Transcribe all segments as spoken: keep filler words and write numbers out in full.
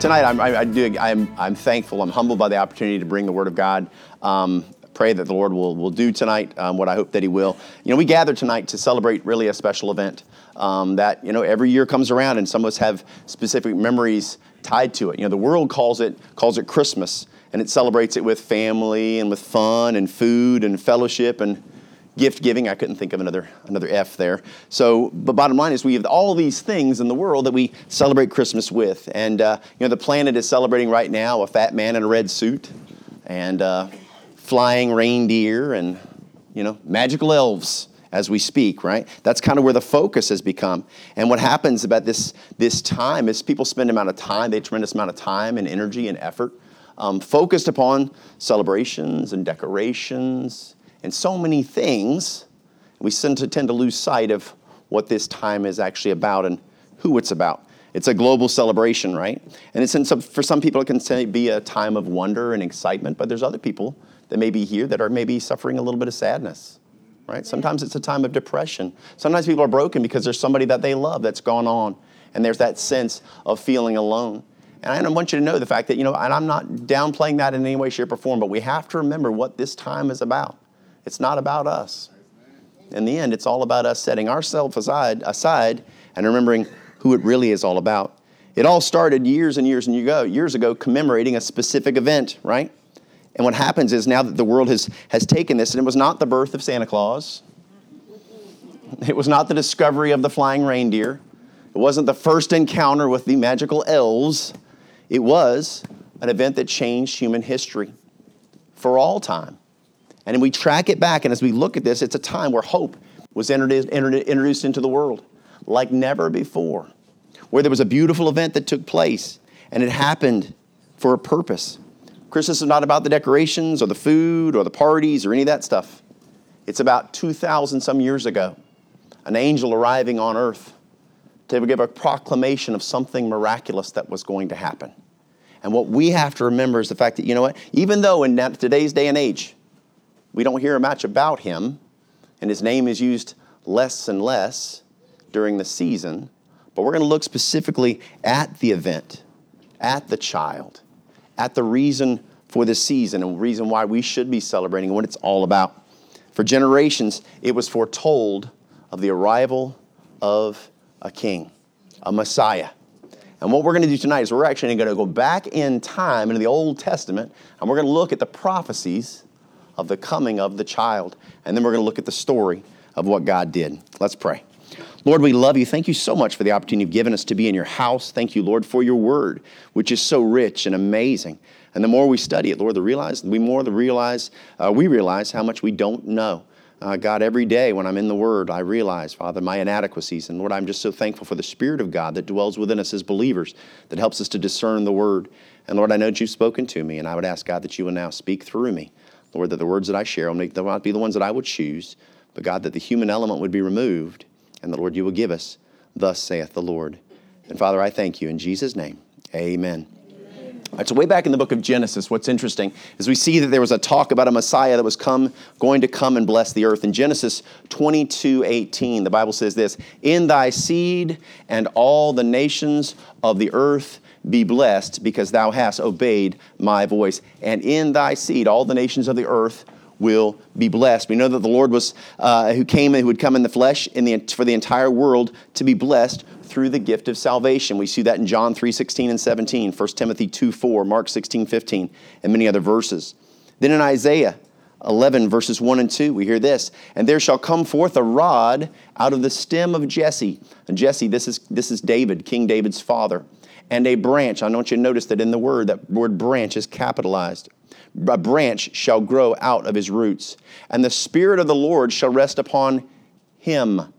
Tonight, I'm, I, I do, I'm, I'm thankful, I'm humbled by the opportunity to bring the Word of God. Um, pray that the Lord will, will do tonight um, what I hope that He will. You know, we gather tonight to celebrate really a special event um, that, you know, every year comes around and some of us have specific memories tied to it. You know, the world calls it, calls it Christmas, and it celebrates it with family and with fun and food and fellowship and gift giving. I couldn't think of another another F there. So the bottom line is we have all these things in the world that we celebrate Christmas with. And, uh, you know, the planet is celebrating right now a fat man in a red suit and uh, flying reindeer and, you know, magical elves as we speak, right? That's kind of where the focus has become. And what happens about this, this time is people spend amount of time, they tremendous amount of time and energy and effort um, focused upon celebrations and decorations and so many things. We tend to, tend to lose sight of what this time is actually about and who it's about. It's a global celebration, right? And it's in some, for some people, it can say be a time of wonder and excitement, but there's other people that may be here that are maybe suffering a little bit of sadness, right? Sometimes it's a time of depression. Sometimes people are broken because there's somebody that they love that's gone on, and there's that sense of feeling alone. And I want you to know the fact that, you know, and I'm not downplaying that in any way, shape, or form, but we have to remember what this time is about. It's not about us. In the end, it's all about us setting ourselves aside, aside and remembering who it really is all about. It all started years and years and ago, years ago commemorating a specific event, right? And what happens is now that the world has, has taken this, and it was not the birth of Santa Claus. It was not the discovery of the flying reindeer. It wasn't the first encounter with the magical elves. It was an event that changed human history for all time. And we track it back, and as we look at this, it's a time where hope was introduced, introduced into the world like never before, where there was a beautiful event that took place, and it happened for a purpose. Christmas is not about the decorations or the food or the parties or any of that stuff. It's about two thousand some years ago, an angel arriving on earth to give a proclamation of something miraculous that was going to happen. And what we have to remember is the fact that, you know what, even though in today's day and age, we don't hear much about him, and his name is used less and less during the season, but we're going to look specifically at the event, at the child, at the reason for the season and the reason why we should be celebrating and what it's all about. For generations, it was foretold of the arrival of a king, a Messiah. And what we're going to do tonight is we're actually going to go back in time into the Old Testament, and we're going to look at the prophecies of the coming of the child. And then we're going to look at the story of what God did. Let's pray. Lord, we love you. Thank you so much for the opportunity you've given us to be in your house. Thank you, Lord, for your word, which is so rich and amazing. And the more we study it, Lord, the realize we more the realize uh, we realize how much we don't know. Uh, God, every day when I'm in the Word, I realize, Father, my inadequacies. And Lord, I'm just so thankful for the Spirit of God that dwells within us as believers, that helps us to discern the Word. And Lord, I know that you've spoken to me, and I would ask, God, that you will now speak through me. Lord, that the words that I share will not be the ones that I would choose, but God, that the human element would be removed, and the Lord, you will give us, thus saith the Lord. And Father, I thank you in Jesus' name, amen. amen. All right, so way back in the book of Genesis, what's interesting is we see that there was a talk about a Messiah that was come, going to come and bless the earth. In Genesis twenty-two eighteen, the Bible says this, "In thy seed and all the nations of the earth be blessed, because thou hast obeyed my voice. And in thy seed all the nations of the earth will be blessed." We know that the Lord was uh, who came and who would come in the flesh in the, for the entire world to be blessed through the gift of salvation. We see that in John three sixteen and seventeen, First Timothy two four, Mark sixteen fifteen, and many other verses. Then in Isaiah eleven, verses one and two, we hear this, "And there shall come forth a rod out of the stem of Jesse." And Jesse, this is, this is David, King David's father. "And a branch," I want you to notice that in the word, that word branch is capitalized. "A branch shall grow out of his roots. And the Spirit of the Lord shall rest upon him,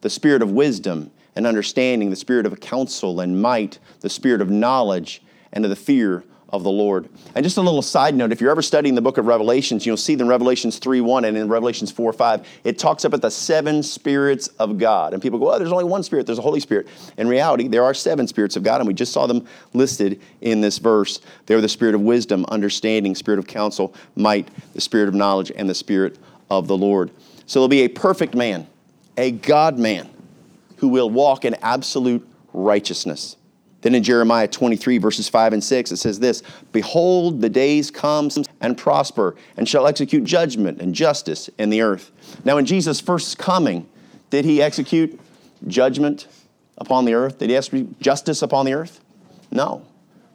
the Spirit of wisdom and understanding, the Spirit of counsel and might, the Spirit of knowledge and of the fear of the Lord. And just a little side note, if you're ever studying the book of Revelations, you'll see in Revelations three one and in Revelations four five, it talks about the seven spirits of God. And people go, oh, there's only one spirit, there's the Holy Spirit. In reality, there are seven spirits of God, and we just saw them listed in this verse. They were the spirit of wisdom, understanding, spirit of counsel, might, the spirit of knowledge, and the spirit of the Lord. So there'll be a perfect man, a God man, who will walk in absolute righteousness. Then in Jeremiah twenty-three, verses five and six, it says this, behold, the days come and prosper, and shall execute judgment and justice in the earth. Now in Jesus' first coming, did he execute judgment upon the earth? Did he execute justice upon the earth? No.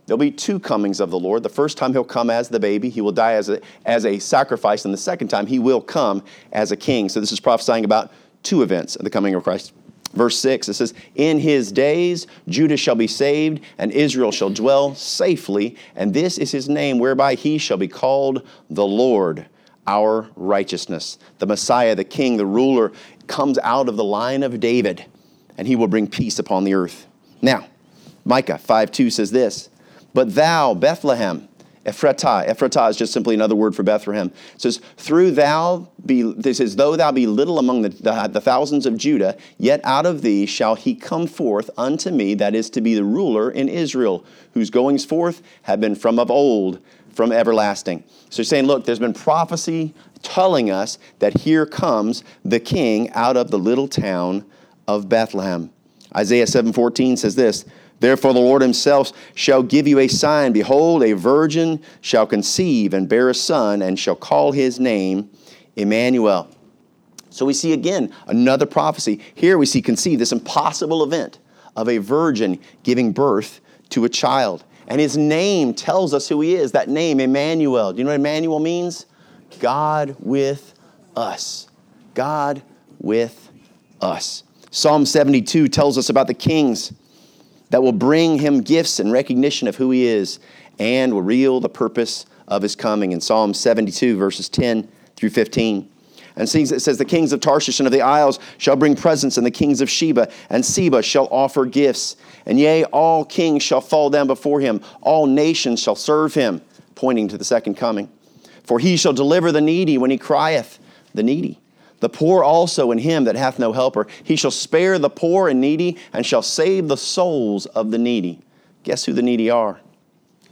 There'll be two comings of the Lord. The first time he'll come as the baby, he will die as a, as a sacrifice, and the second time he will come as a king. So this is prophesying about two events of the coming of Christ. Verse six, it says, in his days Judah shall be saved, and Israel shall dwell safely, and this is his name whereby he shall be called the Lord, our righteousness. The Messiah, the King, the ruler, comes out of the line of David, and he will bring peace upon the earth. Now, Micah five two says this, but thou, Bethlehem, Ephratah. Ephratah is just simply another word for Bethlehem. It says, through thou be, this is, though thou be little among the, the, the thousands of Judah, yet out of thee shall he come forth unto me, that is to be the ruler in Israel, whose goings forth have been from of old, from everlasting. So he's saying, look, there's been prophecy telling us that here comes the king out of the little town of Bethlehem. Isaiah seven fourteen says this, therefore the Lord himself shall give you a sign. Behold, a virgin shall conceive and bear a son, and shall call his name Emmanuel. So we see again another prophecy. Here we see conceive, this impossible event of a virgin giving birth to a child. And his name tells us who he is, that name Emmanuel. Do you know what Emmanuel means? God with us. God with us. Psalm seventy-two tells us about the kings that will bring him gifts in recognition of who he is, and will reveal the purpose of his coming. In Psalm seventy-two, verses ten through fifteen. And it says, the kings of Tarshish and of the isles shall bring presents, and the kings of Sheba and Seba shall offer gifts. And yea, all kings shall fall down before him. All nations shall serve him, pointing to the second coming. For he shall deliver the needy when he crieth, the needy. The poor also in him that hath no helper. He shall spare the poor and needy, and shall save the souls of the needy. Guess who the needy are?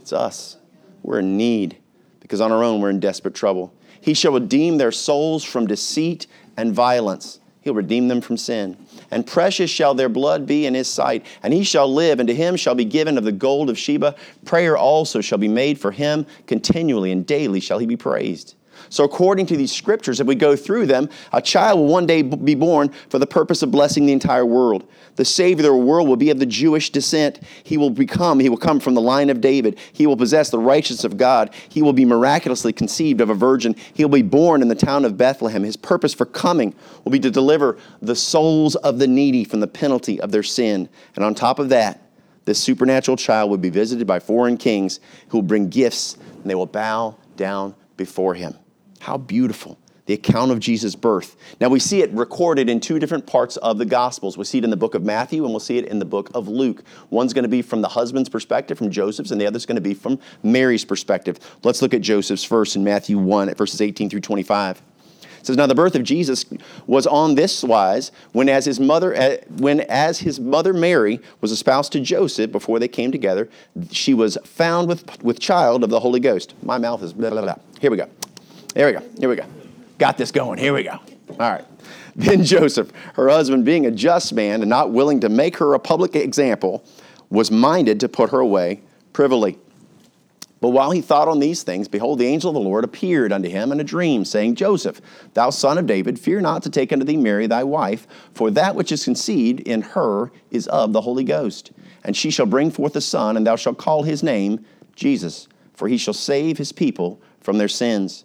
It's us. We're in need, because on our own we're in desperate trouble. He shall redeem their souls from deceit and violence. He'll redeem them from sin. And precious shall their blood be in his sight, and he shall live, and to him shall be given of the gold of Sheba. Prayer also shall be made for him continually, and daily shall he be praised. So according to these scriptures, if we go through them, a child will one day be born for the purpose of blessing the entire world. The Savior of the world will be of the Jewish descent. He will become, he will come from the line of David. He will possess the righteousness of God. He will be miraculously conceived of a virgin. He'll be born in the town of Bethlehem. His purpose for coming will be to deliver the souls of the needy from the penalty of their sin. And on top of that, this supernatural child will be visited by foreign kings who will bring gifts, and they will bow down before him. How beautiful, the account of Jesus' birth. Now we see it recorded in two different parts of the Gospels. We see it in the book of Matthew, and we'll see it in the book of Luke. One's going to be from the husband's perspective, from Joseph's, and the other's going to be from Mary's perspective. Let's look at Joseph's first in Matthew one, at verses eighteen through twenty-five. It says, now the birth of Jesus was on this wise, when as his mother, when as his mother Mary was espoused to Joseph before they came together, she was found with, with child of the Holy Ghost. My mouth is blah, blah, blah. Here we go. There we go. Here we go. Got this going. Here we go. All right. Then Joseph, her husband, being a just man and not willing to make her a public example, was minded to put her away privily. But while he thought on these things, behold, the angel of the Lord appeared unto him in a dream, saying, Joseph, thou son of David, fear not to take unto thee Mary thy wife, for that which is conceived in her is of the Holy Ghost. And she shall bring forth a son, and thou shalt call his name Jesus, for he shall save his people from their sins.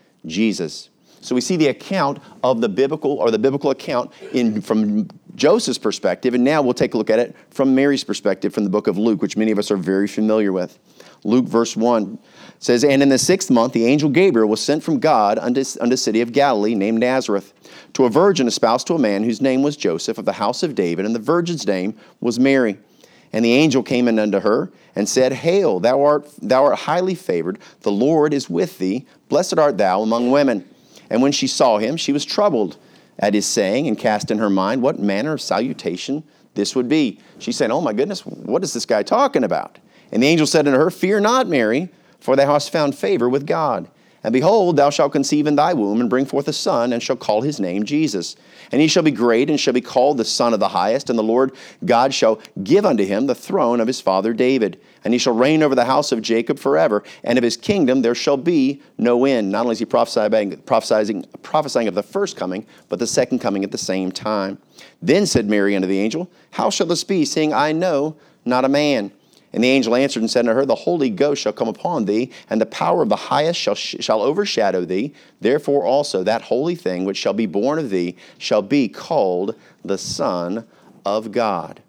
Jesus." So we see the account of the biblical, or the biblical account in from Joseph's perspective, and now we'll take a look at it from Mary's perspective from the book of Luke, which many of us are very familiar with. Luke verse one says, "And in the sixth month the angel Gabriel was sent from God unto, unto a city of Galilee named Nazareth, to a virgin espoused to a man whose name was Joseph, of the house of David, and the virgin's name was Mary. And the angel came in unto her and said, Hail, thou art, thou art highly favored, the Lord is with thee, blessed art thou among women. And when she saw him, she was troubled at his saying, and cast in her mind what manner of salutation this would be." She said, "Oh my goodness, what is this guy talking about?" And the angel said unto her, "Fear not, Mary, for thou hast found favor with God. And behold, thou shalt conceive in thy womb, and bring forth a son, and shall call his name Jesus. And he shall be great, and shall be called the Son of the Highest. And the Lord God shall give unto him the throne of his father David. And he shall reign over the house of Jacob forever, and of his kingdom there shall be no end." Not only is he prophesying, prophesying, prophesying of the first coming, but the second coming at the same time. "Then said Mary unto the angel, How shall this be, seeing I know not a man? And the angel answered and said unto her, The Holy Ghost shall come upon thee, and the power of the highest shall, shall overshadow thee. Therefore also that holy thing which shall be born of thee shall be called the Son of God."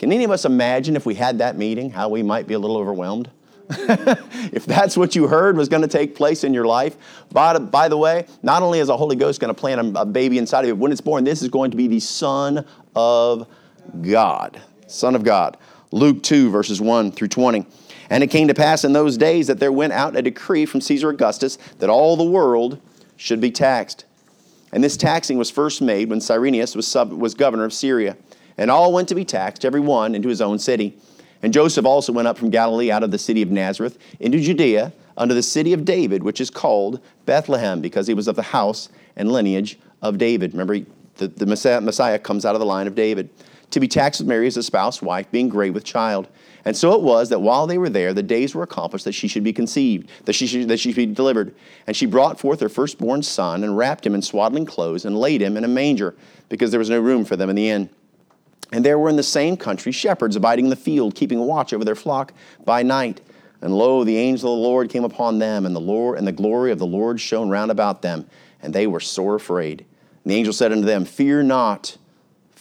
Can any of us imagine if we had that meeting, how we might be a little overwhelmed? If that's what you heard was going to take place in your life. By, by the way, not only is the Holy Ghost going to plant a, a baby inside of you, when it's born, this is going to be the Son of God. Son of God. Luke two, verses one through twenty. "And it came to pass in those days that there went out a decree from Caesar Augustus that all the world should be taxed. And this taxing was first made when Cyrenius was, sub, was governor of Syria. And all went to be taxed, every one into his own city. And Joseph also went up from Galilee out of the city of Nazareth into Judea, unto the city of David, which is called Bethlehem, because he was of the house and lineage of David." Remember, the, the Messiah comes out of the line of David. "To be taxed with Mary as a spouse, wife, being great with child. And so it was that while they were there, the days were accomplished that she should be conceived, that she should, that she should be delivered. And she brought forth her firstborn son, and wrapped him in swaddling clothes, and laid him in a manger, because there was no room for them in the inn. And there were in the same country shepherds abiding in the field, keeping watch over their flock by night. And lo, the angel of the Lord came upon them, and the Lord and the glory of the Lord shone round about them, and they were sore afraid. And the angel said unto them, Fear not,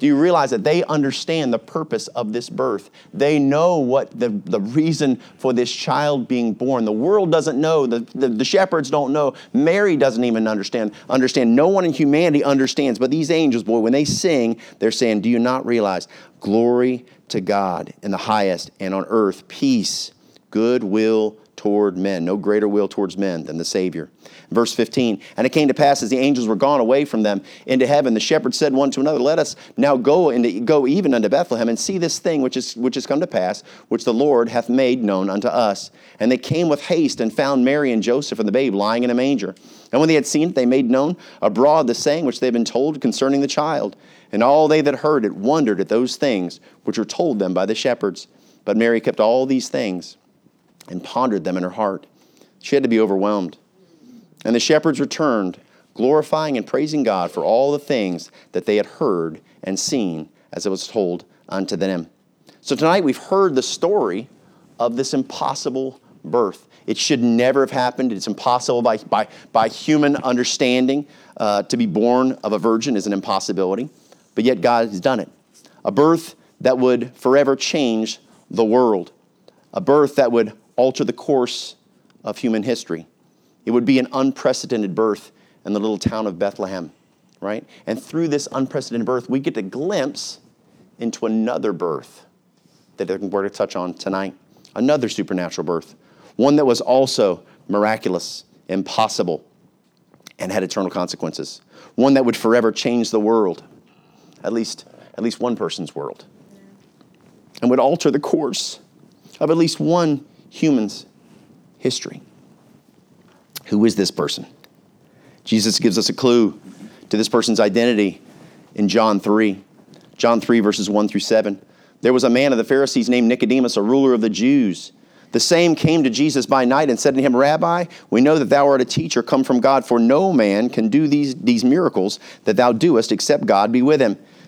Do you realize that they understand the purpose of this birth? They know what the, the reason for this child being born. The world doesn't know. The, the, the shepherds don't know. Mary doesn't even understand. Understand. No one in humanity understands. But these angels, boy, when they sing, they're saying, do you not realize? Glory to God in the highest, and on earth peace, goodwill toward men. No greater will towards men than the Savior. Verse fifteen, "And it came to pass as the angels were gone away from them into heaven, the shepherds said one to another, Let us now go into, go even unto Bethlehem, and see this thing which is which is come to pass, which the Lord hath made known unto us. And they came with haste, and found Mary and Joseph and the babe lying in a manger. And when they had seen it, they made known abroad the saying which they had been told concerning the child. And all they that heard it wondered at those things which were told them by the shepherds. But Mary kept all these things, and pondered them in her heart." She had to be overwhelmed. "And the shepherds returned, glorifying and praising God for all the things that they had heard and seen, as it was told unto them." So tonight we've heard the story of this impossible birth. It should never have happened. It's impossible by, by, by human understanding. Uh, to be born of a virgin is an impossibility. But yet God has done it. A birth that would forever change the world. A birth that would alter the course of human history. It would be an unprecedented birth in the little town of Bethlehem, right? And through this unprecedented birth, we get a glimpse into another birth that we're going to touch on tonight. Another supernatural birth. One that was also miraculous, impossible, and had eternal consequences. One that would forever change the world, at least, at least one person's world, and would alter the course of at least one human's history. Who is this person? Jesus gives us a clue to this person's identity in John three. John three, verses one through seven. There was a man of the Pharisees named Nicodemus, a ruler of the Jews. The same came to Jesus by night and said to him, Rabbi, we know that thou art a teacher come from God, for no man can do these, these miracles that thou doest except God be with him.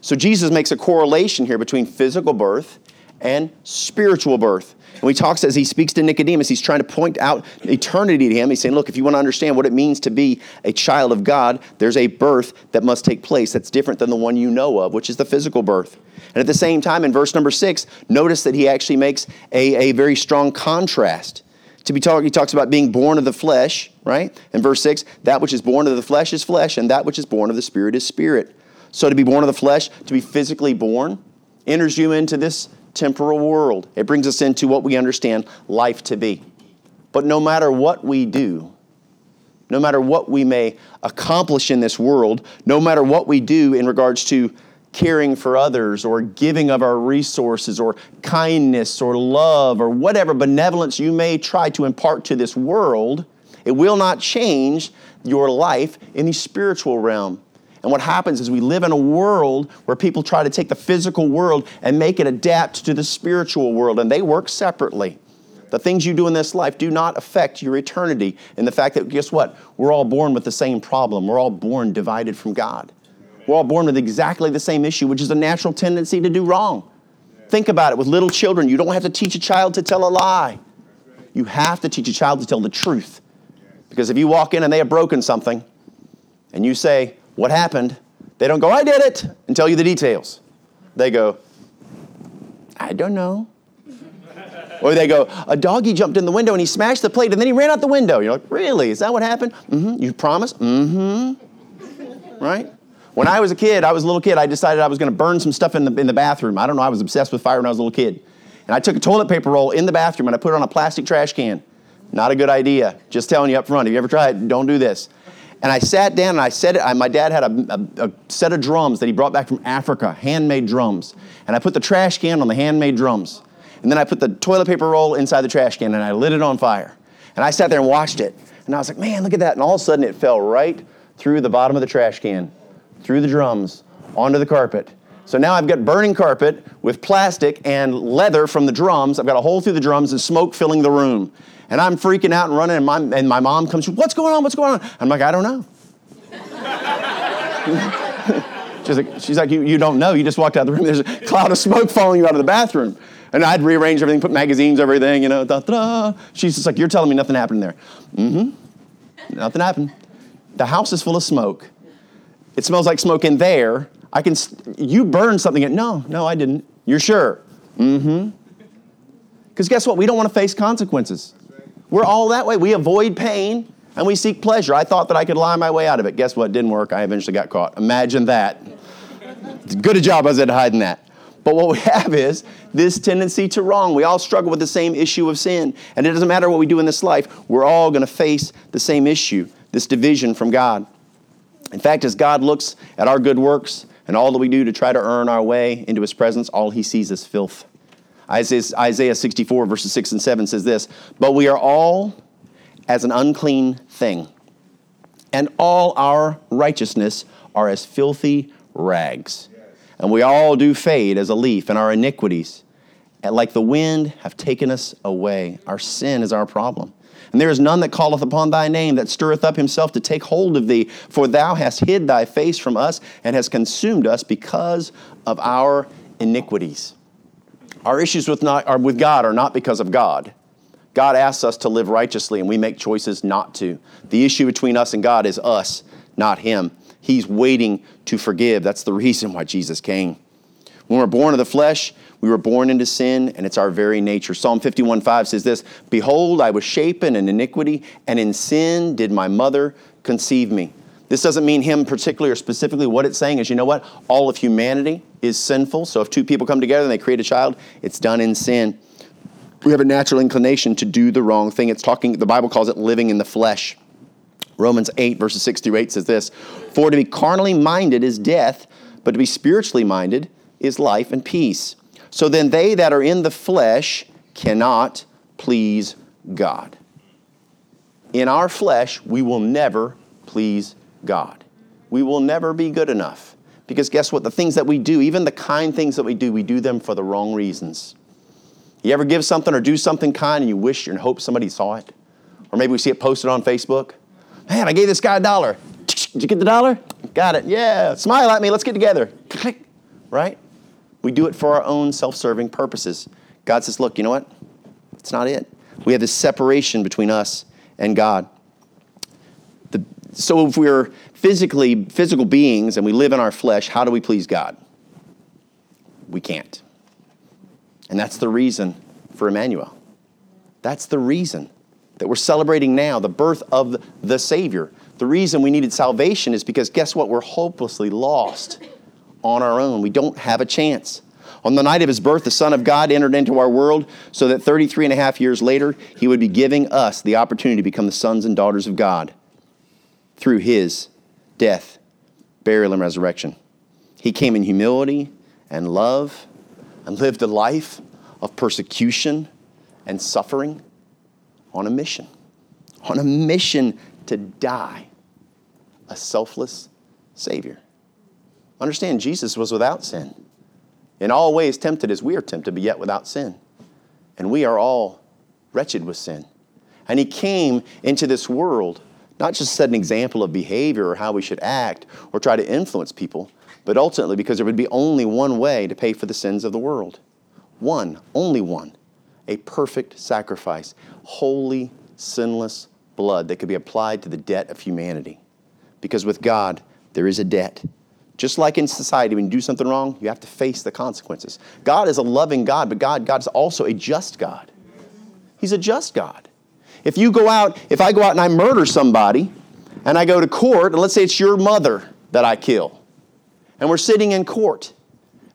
So Jesus makes a correlation here between physical birth and spiritual birth. And he talks, as he speaks to Nicodemus, he's trying to point out eternity to him. He's saying, look, if you want to understand what it means to be a child of God, there's a birth that must take place that's different than the one you know of, which is the physical birth. And at the same time, in verse number six, notice that he actually makes a, a very strong contrast. To be talk, he talks about being born of the flesh, right? In verse six, that which is born of the flesh is flesh, and that which is born of the Spirit is spirit. So to be born of the flesh, to be physically born, enters you into this temporal world. It brings us into what we understand life to be. But no matter what we do, no matter what we may accomplish in this world, no matter what we do in regards to caring for others or giving of our resources or kindness or love or whatever benevolence you may try to impart to this world, it will not change your life in the spiritual realm. And what happens is we live in a world where people try to take the physical world and make it adapt to the spiritual world, and they work separately. The things you do in this life do not affect your eternity. And the fact that, guess what? We're all born with the same problem. We're all born divided from God. We're all born with exactly the same issue, which is a natural tendency to do wrong. Think about it. With little children, you don't have to teach a child to tell a lie. You have to teach a child to tell the truth. Because if you walk in and they have broken something, and you say, what happened? They don't go, I did it, and tell you the details. They go, I don't know. Or they go, a doggy jumped in the window and he smashed the plate and then he ran out the window. You're like, really? Is that what happened? Mm-hmm. You promise? Mm-hmm. Right? When I was a kid, I was a little kid, I decided I was going to burn some stuff in the, in the bathroom. I don't know. I was obsessed with fire when I was a little kid. And I took a toilet paper roll in the bathroom and I put it on a plastic trash can. Not a good idea. Just telling you up front. If you ever try it, don't do this. And I sat down and I said it. I, my dad had a, a, a set of drums that he brought back from Africa, handmade drums. And I put the trash can on the handmade drums. And then I put the toilet paper roll inside the trash can and I lit it on fire. And I sat there and watched it. And I was like, man, look at that. And all of a sudden it fell right through the bottom of the trash can, through the drums, onto the carpet. So now I've got burning carpet with plastic and leather from the drums. I've got a hole through the drums and smoke filling the room. And I'm freaking out and running, and my, and my mom comes, what's going on, what's going on? I'm like, I don't know. she's like, she's like you, you don't know, you just walked out of the room, there's a cloud of smoke following you out of the bathroom. And I'd rearrange everything, put magazines, everything, you know, da-da. She's just like, you're telling me nothing happened there. Mm-hmm, nothing happened. The house is full of smoke. It smells like smoke in there. I can, you burned something. In, no, no, I didn't. You're sure? Mm-hmm. Because guess what? We don't want to face consequences. We're all that way. We avoid pain and we seek pleasure. I thought that I could lie my way out of it. Guess what? Didn't work. I eventually got caught. Imagine that. Good a job as I did hiding that. But what we have is this tendency to wrong. We all struggle with the same issue of sin. And it doesn't matter what we do in this life. We're all going to face the same issue, this division from God. In fact, as God looks at our good works and all that we do to try to earn our way into his presence, all he sees is filth. Isaiah sixty-four, verses six and seven says this, but we are all as an unclean thing, and all our righteousness are as filthy rags. And we all do fade as a leaf, and our iniquities, and like the wind, have taken us away. Our sin is our problem. And there is none that calleth upon thy name, that stirreth up himself to take hold of thee. For thou hast hid thy face from us, and hast consumed us because of our iniquities. Our issues with, not, are with God are not because of God. God asks us to live righteously, and we make choices not to. The issue between us and God is us, not him. He's waiting to forgive. That's the reason why Jesus came. When we're born of the flesh, we were born into sin, and it's our very nature. Psalm fifty-one five says this, "Behold, I was shapen in iniquity, and in sin did my mother conceive me." This doesn't mean him particularly or specifically. What it's saying is, you know what? All of humanity is sinful. So if two people come together and they create a child, it's done in sin. We have a natural inclination to do the wrong thing. It's talking, the Bible calls it living in the flesh. Romans eight, verses six through eight says this, "For to be carnally minded is death, but to be spiritually minded is life and peace. So then they that are in the flesh cannot please God." In our flesh, we will never please God. We will never be good enough. Because guess what? The things that we do, even the kind things that we do, we do them for the wrong reasons. You ever give something or do something kind and you wish and hope somebody saw it? Or maybe we see it posted on Facebook. "Man, I gave this guy a dollar. Did you get the dollar? Got it. Yeah. Smile at me. Let's get together." Right? We do it for our own self-serving purposes. God says, look, you know what? It's not it. We have this separation between us and God. The, so if we're physically, physical beings and we live in our flesh, how do we please God? We can't. And that's the reason for Emmanuel. That's the reason that we're celebrating now, the birth of the Savior. The reason we needed salvation is because guess what? We're hopelessly lost on our own. We don't have a chance. On the night of his birth, the Son of God entered into our world so that thirty-three and a half years later, he would be giving us the opportunity to become the sons and daughters of God through his death, burial, and resurrection. He came in humility and love and lived a life of persecution and suffering on a mission, on a mission to die a selfless Savior. Understand, Jesus was without sin. In all ways tempted as we are tempted, but yet without sin. And we are all wretched with sin. And he came into this world, not just to set an example of behavior or how we should act or try to influence people, but ultimately because there would be only one way to pay for the sins of the world. One, only one, a perfect sacrifice, holy, sinless blood that could be applied to the debt of humanity. Because with God, there is a debt. Just like in society, when you do something wrong, you have to face the consequences. God is a loving God, but God, God is also a just God. He's a just God. If you go out, if I go out and I murder somebody, and I go to court, and let's say it's your mother that I kill, and we're sitting in court,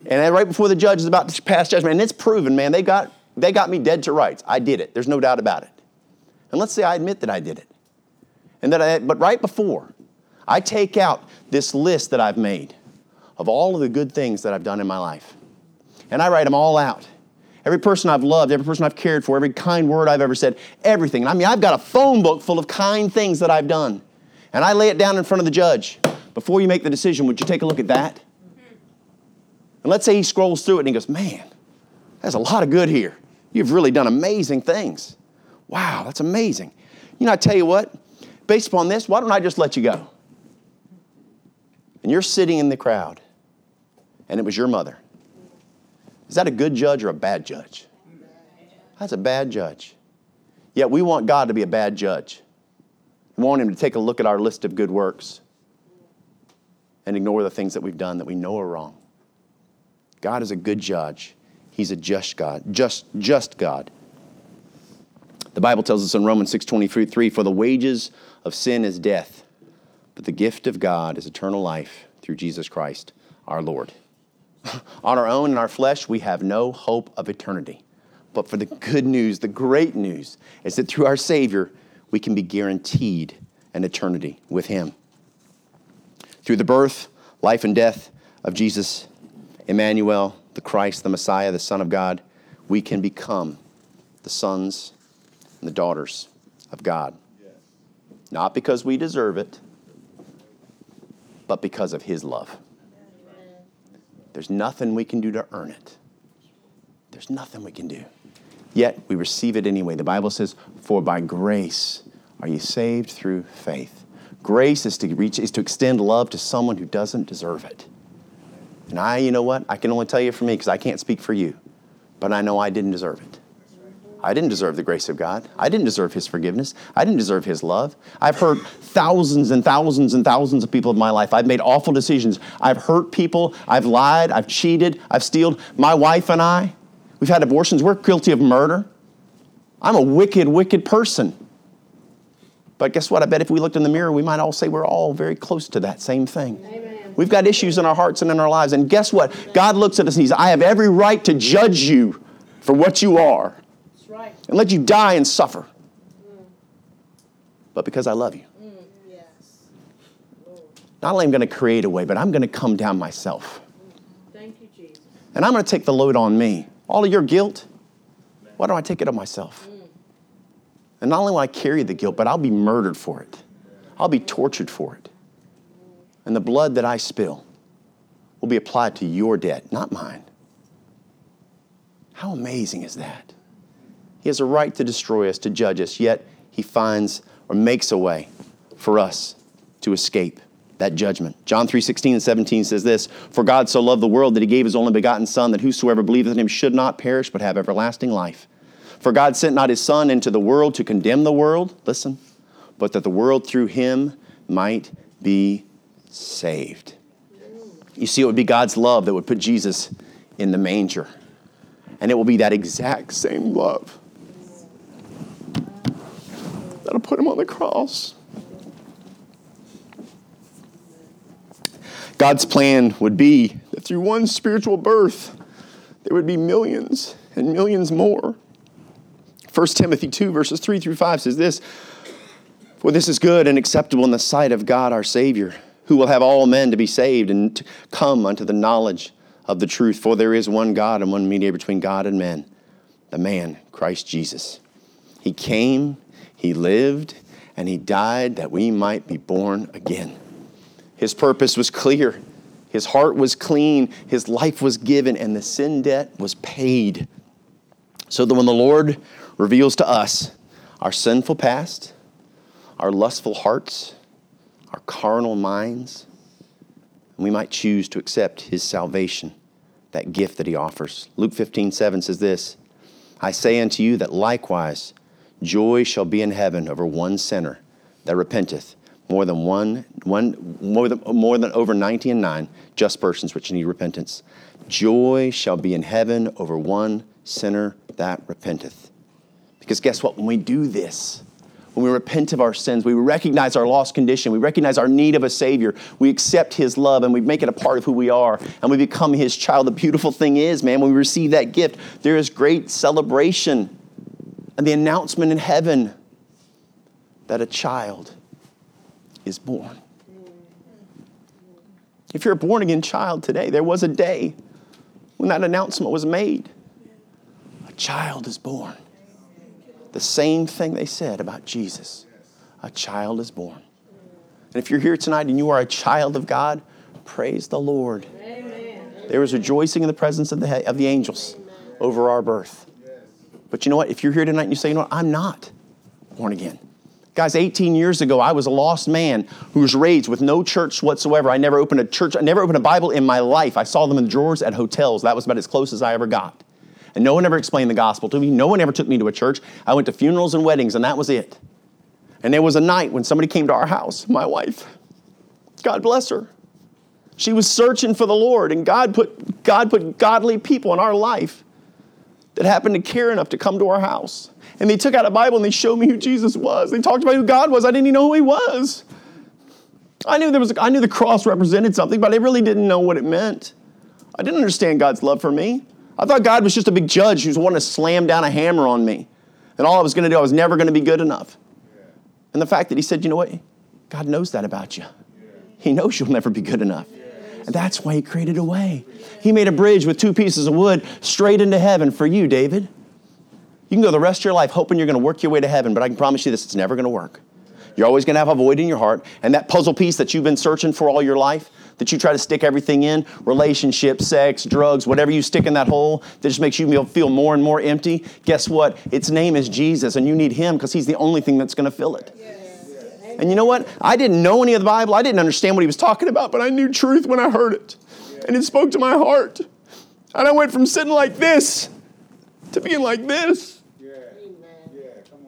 and right before the judge is about to pass judgment, and it's proven, man, they got, they got me dead to rights. I did it. There's no doubt about it. And let's say I admit that I did it, and that I, but right before, I take out this list that I've made of all of the good things that I've done in my life. And I write them all out. Every person I've loved, every person I've cared for, every kind word I've ever said, everything. And I mean, I've got a phone book full of kind things that I've done. And I lay it down in front of the judge. Before you make the decision, would you take a look at that? And let's say he scrolls through it and he goes, man, there's a lot of good here. You've really done amazing things. Wow, that's amazing. You know, I tell you what, based upon this, why don't I just let you go? And you're sitting in the crowd, and it was your mother. Is that a good judge or a bad judge? That's a bad judge. Yet we want God to be a bad judge. We want him to take a look at our list of good works and ignore the things that we've done that we know are wrong. God is a good judge. He's a just God, just, just God. The Bible tells us in Romans six twenty-three, "For the wages of sin is death, but the gift of God is eternal life through Jesus Christ, our Lord." On our own, in our flesh, we have no hope of eternity. But for the good news, the great news, is that through our Savior, we can be guaranteed an eternity with him. Through the birth, life, and death of Jesus, Emmanuel, the Christ, the Messiah, the Son of God, we can become the sons and the daughters of God. Not because we deserve it, but because of his love. There's nothing we can do to earn it. There's nothing we can do. Yet we receive it anyway. The Bible says, "For by grace are you saved through faith." Grace is to reach, is to extend love to someone who doesn't deserve it. And I, you know what? I can only tell you for me because I can't speak for you. But I know I didn't deserve it. I didn't deserve the grace of God. I didn't deserve his forgiveness. I didn't deserve his love. I've hurt thousands and thousands and thousands of people in my life. I've made awful decisions. I've hurt people. I've lied. I've cheated. I've stealed. My wife and I, we've had abortions. We're guilty of murder. I'm a wicked, wicked person. But guess what? I bet if we looked in the mirror, we might all say we're all very close to that same thing. Amen. We've got issues in our hearts and in our lives. And guess what? God looks at us and says, I have every right to judge you for what you are. Right. And let you die and suffer. Mm. But because I love you, mm. yes. not only am I going to create a way, but I'm going to come down myself. Mm. Thank you, Jesus. And I'm going to take the load on me. All of your guilt, why don't I take it on myself? Mm. And not only will I carry the guilt, but I'll be murdered for it. I'll be tortured for it. And the blood that I spill will be applied to your debt, not mine. How amazing is that? He has a right to destroy us, to judge us, yet he finds or makes a way for us to escape that judgment. John three sixteen and seventeen says this, For God so loved the world that he gave his only begotten Son, that whosoever believeth in him should not perish, but have everlasting life. For God sent not his Son into the world to condemn the world, listen, but that the world through him might be saved. You see, it would be God's love that would put Jesus in the manger. And it will be that exact same love that'll put him on the cross. God's plan would be that through one spiritual birth, there would be millions and millions more. First Timothy two, verses three through five says this, For this is good and acceptable in the sight of God our Savior, who will have all men to be saved and to come unto the knowledge of the truth. For there is one God and one mediator between God and men, the man, Christ Jesus. He came, he lived, and he died that we might be born again. His purpose was clear. His heart was clean. His life was given, and the sin debt was paid. So that when the Lord reveals to us our sinful past, our lustful hearts, our carnal minds, we might choose to accept his salvation, that gift that he offers. Luke fifteen seven says this, I say unto you that likewise joy shall be in heaven over one sinner that repenteth, more than one, one more than, more than over ninety and nine just persons which need repentance. Joy shall be in heaven over one sinner that repenteth. Because guess what? When we do this, when we repent of our sins, we recognize our lost condition. We recognize our need of a Savior. We accept his love, and we make it a part of who we are, and we become his child. The beautiful thing is, man, when we receive that gift, there is great celebration and the announcement in heaven that a child is born. If you're a born-again child today, there was a day when that announcement was made. A child is born. The same thing they said about Jesus. A child is born. And if you're here tonight and you are a child of God, praise the Lord. Amen. There is rejoicing in the presence of the, of the angels over our birth. But you know what? If you're here tonight and you say, you know what? I'm not born again. Guys, eighteen years ago, I was a lost man who was raised with no church whatsoever. I never opened a church. I never opened a Bible in my life. I saw them in the drawers at hotels. That was about as close as I ever got. And no one ever explained the gospel to me. No one ever took me to a church. I went to funerals and weddings, and that was it. And there was a night when somebody came to our house, my wife. God bless her. She was searching for the Lord, and God put, God put godly people in our life that happened to care enough to come to our house. And they took out a Bible, and they showed me who Jesus was. They talked about who God was. I didn't even know who he was. I knew there was, I knew the cross represented something, but I really didn't know what it meant. I didn't understand God's love for me. I thought God was just a big judge who's wanting to slam down a hammer on me. And all I was going to do, I was never going to be good enough. Yeah. And the fact that he said, you know what? God knows that about you. Yeah. He knows you'll never be good enough. Yeah. And that's why he created a way. Yeah. He made a bridge with two pieces of wood straight into heaven for you, David. You can go the rest of your life hoping you're going to work your way to heaven, but I can promise you this, it's never going to work. You're always going to have a void in your heart. And that puzzle piece that you've been searching for all your life, that you try to stick everything in, relationships, sex, drugs, whatever you stick in that hole that just makes you feel more and more empty, guess what? Its name is Jesus, and you need him because he's the only thing that's going to fill it. Yes. Yes. And you know what? I didn't know any of the Bible. I didn't understand what he was talking about, but I knew truth when I heard it, and it spoke to my heart. And I went from sitting like this to being like this. Yes.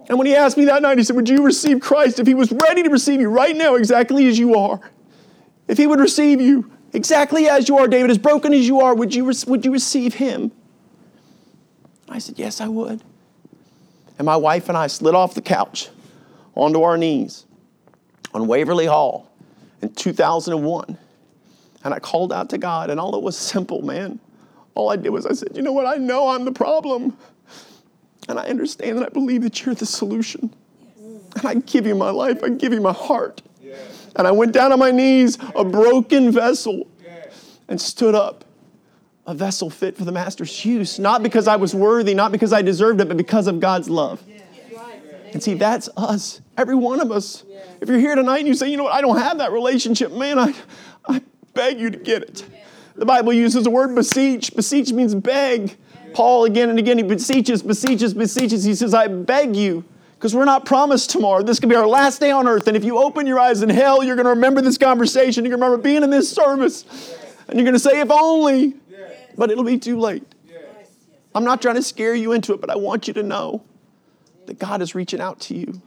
And when he asked me that night, he said, would you receive Christ if he was ready to receive you right now exactly as you are? If he would receive you exactly as you are, David, as broken as you are, would you, would you receive him? I said, yes, I would. And my wife and I slid off the couch onto our knees on Waverly Hall in two thousand one. And I called out to God, and all it was simple, man. All I did was I said, you know what? I know I'm the problem. And I understand and I believe that you're the solution. Yes. And I give you my life. I give you my heart. Yes. And I went down on my knees, a broken vessel, yes, and stood up, a vessel fit for the master's use. Not because I was worthy, not because I deserved it, but because of God's love. Yes. Yes. And see, that's us, every one of us. Yes. If you're here tonight and you say, you know what, I don't have that relationship, man, I, I beg you to get it. Yes. The Bible uses the word beseech. Beseech means beg. Paul again and again, he beseeches, beseeches, beseeches. He says, I beg you, because we're not promised tomorrow. This could be our last day on earth. And if you open your eyes in hell, you're going to remember this conversation. You're going to remember being in this service. And you're going to say, if only. But it'll be too late. I'm not trying to scare you into it, but I want you to know that God is reaching out to you.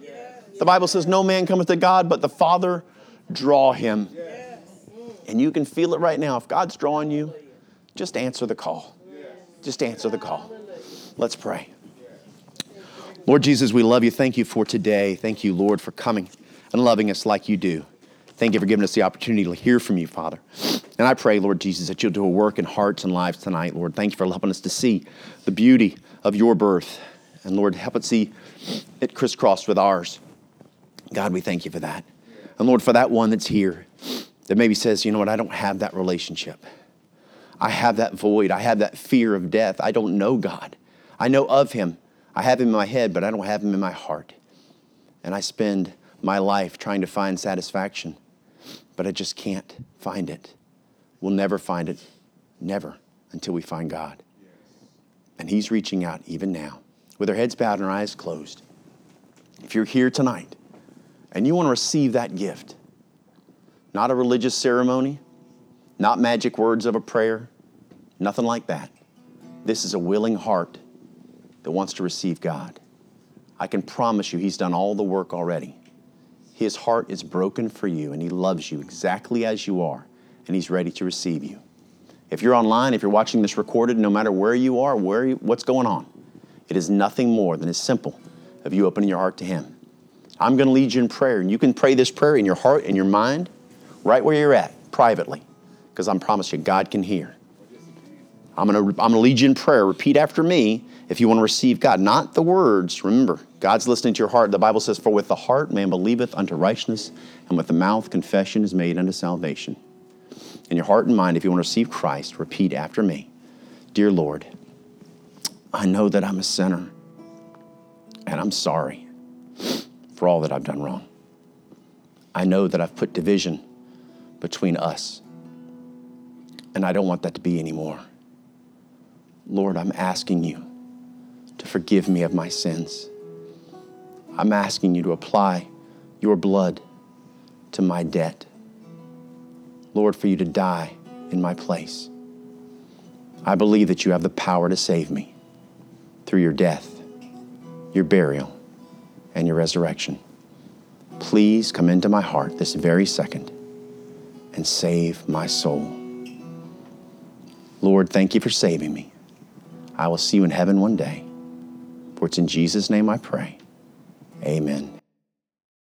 The Bible says, no man cometh to God, but the Father draw him. And you can feel it right now. If God's drawing you, just answer the call. Just answer the call. Let's pray. Lord Jesus, we love you. Thank you for today. Thank you, Lord, for coming and loving us like you do. Thank you for giving us the opportunity to hear from you, Father. And I pray, Lord Jesus, that you'll do a work in hearts and lives tonight, Lord. Thank you for helping us to see the beauty of your birth. And Lord, help us see it crisscrossed with ours. God, we thank you for that. And Lord, for that one that's here that maybe says, you know what, I don't have that relationship. I have that void. I have that fear of death. I don't know God. I know of him. I have him in my head, but I don't have him in my heart. And I spend my life trying to find satisfaction, but I just can't find it. We'll never find it, never, until we find God. And he's reaching out even now, with our heads bowed and our eyes closed. If you're here tonight and you want to receive that gift, not a religious ceremony, not magic words of a prayer, nothing like that. This is a willing heart that wants to receive God. I can promise you he's done all the work already. His heart is broken for you, and he loves you exactly as you are, and he's ready to receive you. If you're online, if you're watching this recorded, no matter where you are, where you, what's going on, it is nothing more than as simple of you opening your heart to him. I'm going to lead you in prayer, and you can pray this prayer in your heart, in your mind, right where you're at, privately. Because I'm promise you, God can hear. I'm going to I'm gonna lead you in prayer. Repeat after me if you want to receive God. Not the words. Remember, God's listening to your heart. The Bible says, for with the heart man believeth unto righteousness, and with the mouth confession is made unto salvation. In your heart and mind, if you want to receive Christ, repeat after me. Dear Lord, I know that I'm a sinner, and I'm sorry for all that I've done wrong. I know that I've put division between us, and I don't want that to be anymore. Lord, I'm asking you to forgive me of my sins. I'm asking you to apply your blood to my debt. Lord, for you to die in my place. I believe that you have the power to save me through your death, your burial, and your resurrection. Please come into my heart this very second and save my soul. Lord, thank you for saving me. I will see you in heaven one day. For it's in Jesus' name I pray. Amen.